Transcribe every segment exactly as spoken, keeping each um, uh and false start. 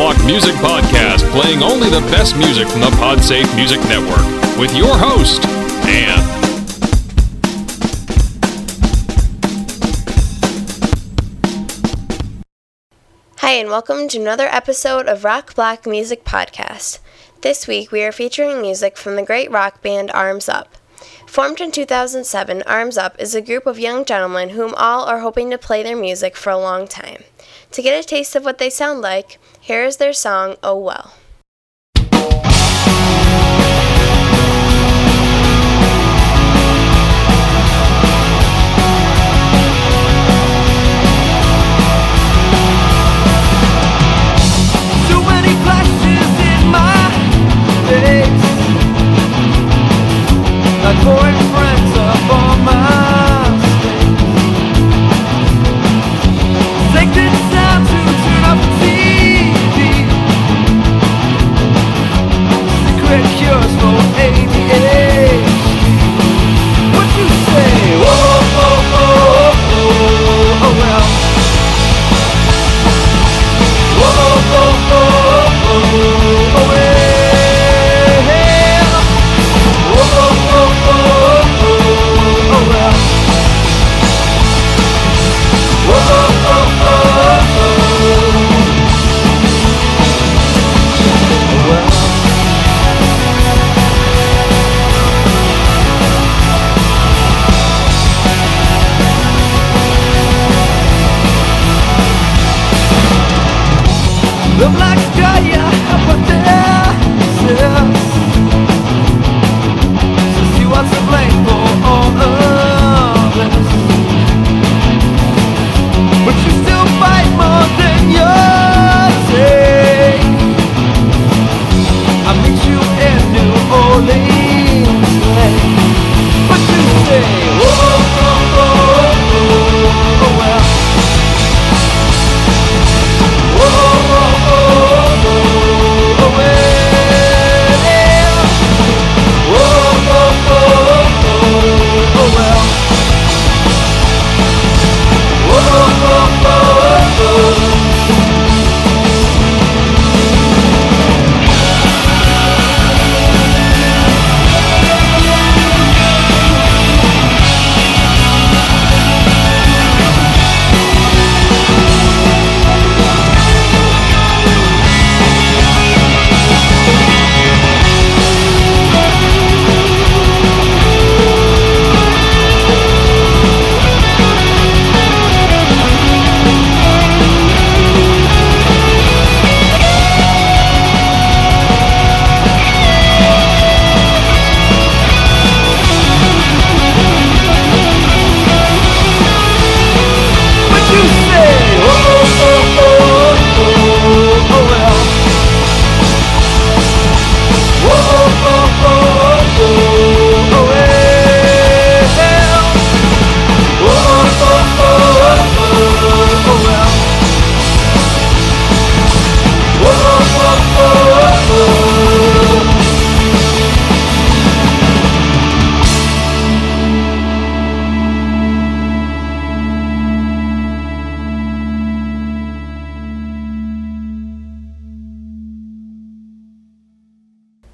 Block Music Podcast, playing only the best music from the Podsafe Music Network, with your host, Dan. Hi, and welcome to another episode of Rock Block Music Podcast. This week, we are featuring music from the great rock band Arms Up. Formed in two thousand seven, Arms Up is a group of young gentlemen whom all are hoping to play their music for a long time. To get a taste of what they sound like, here is their song, Oh Well.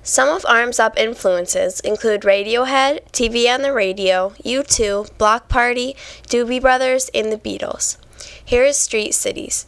Some of Arms Up influences include Radiohead, T V on the Radio, U two, Bloc Party, Doobie Brothers, and the Beatles. Here is Street Cities.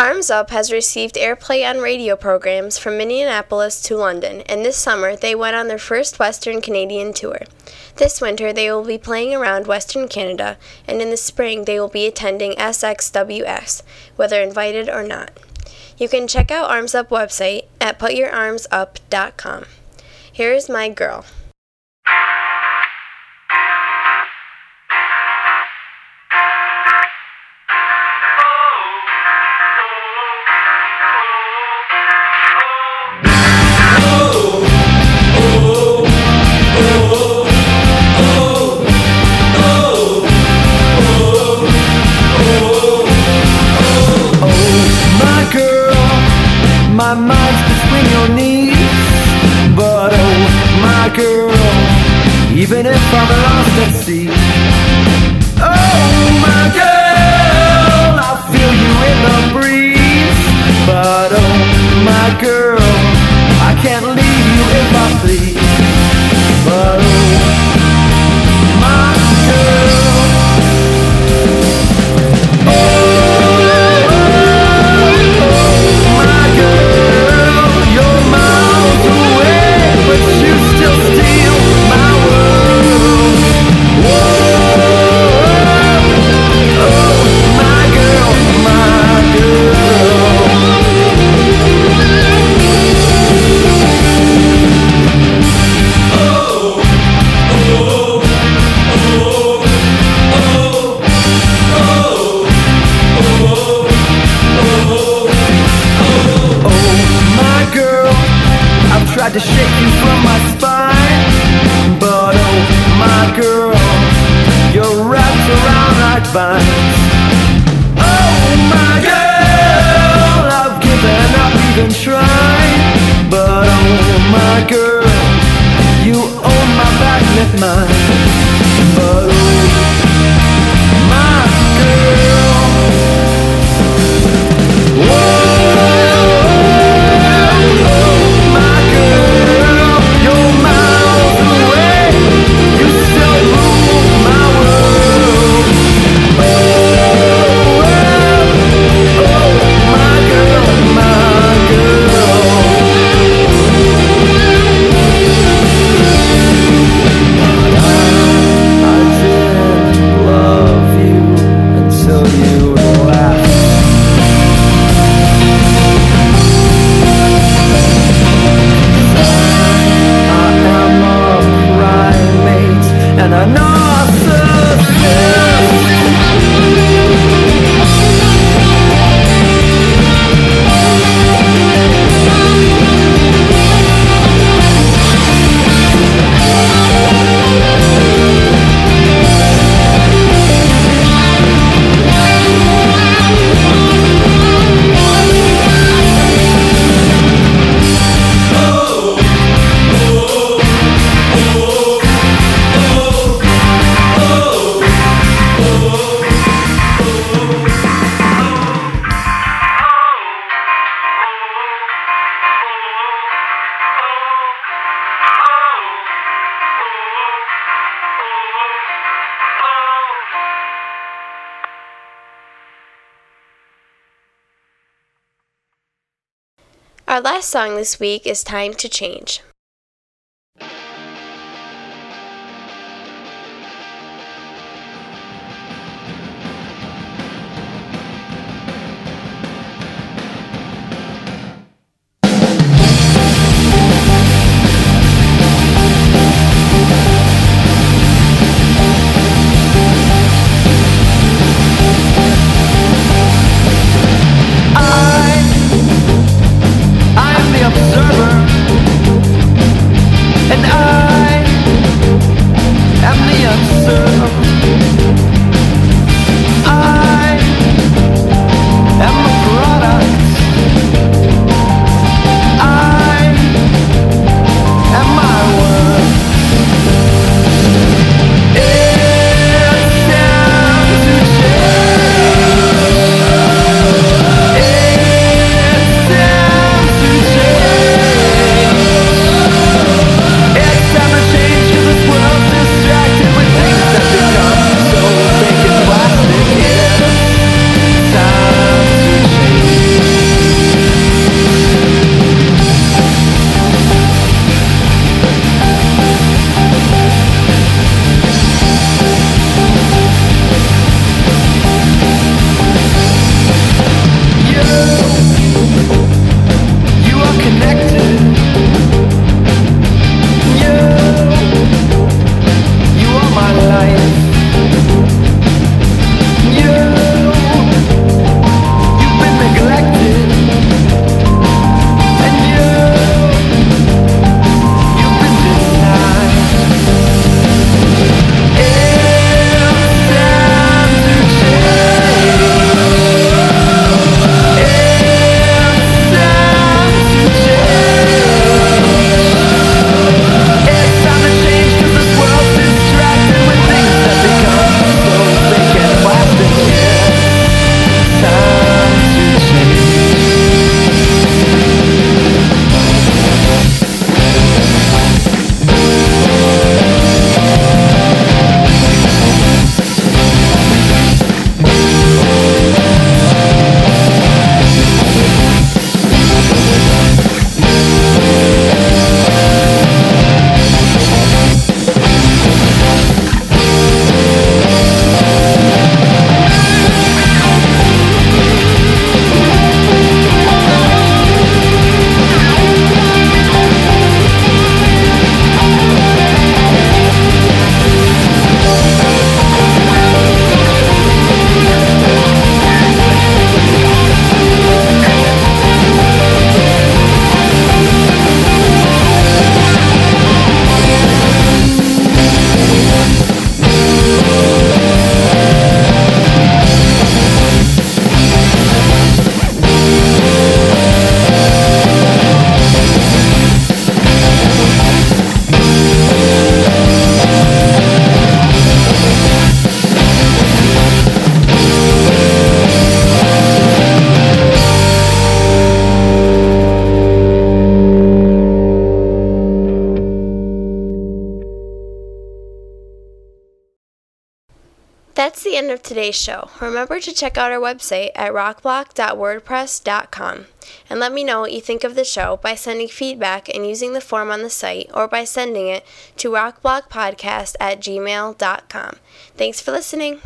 Arms Up has received airplay on radio programs from Minneapolis to London, and this summer they went on their first Western Canadian tour. This winter they will be playing around Western Canada, and in the spring they will be attending S X W S, whether invited or not. You can check out Arms Up website at put your arms up dot com. Here is My Girl. My mind's between your knees, but oh, my girl, even if I'm lost at sea. Oh, my girl, I feel you in the breeze, but oh, my girl, I can't leave you if I please. But oh, my girl, oh. Tried to shake you from my spine, but oh, my girl, you're wrapped around like vines. Oh, my girl, I've given up even trying, but oh, my girl, you own my back with mine. But oh, my girl, whoa. Our last song this week is Time to Change. Observer. That's the end of today's show. Remember to check out our website at rock block dot wordpress dot com and let me know what you think of the show by sending feedback and using the form on the site or by sending it to rockblockpodcast at gmail dot com. Thanks for listening.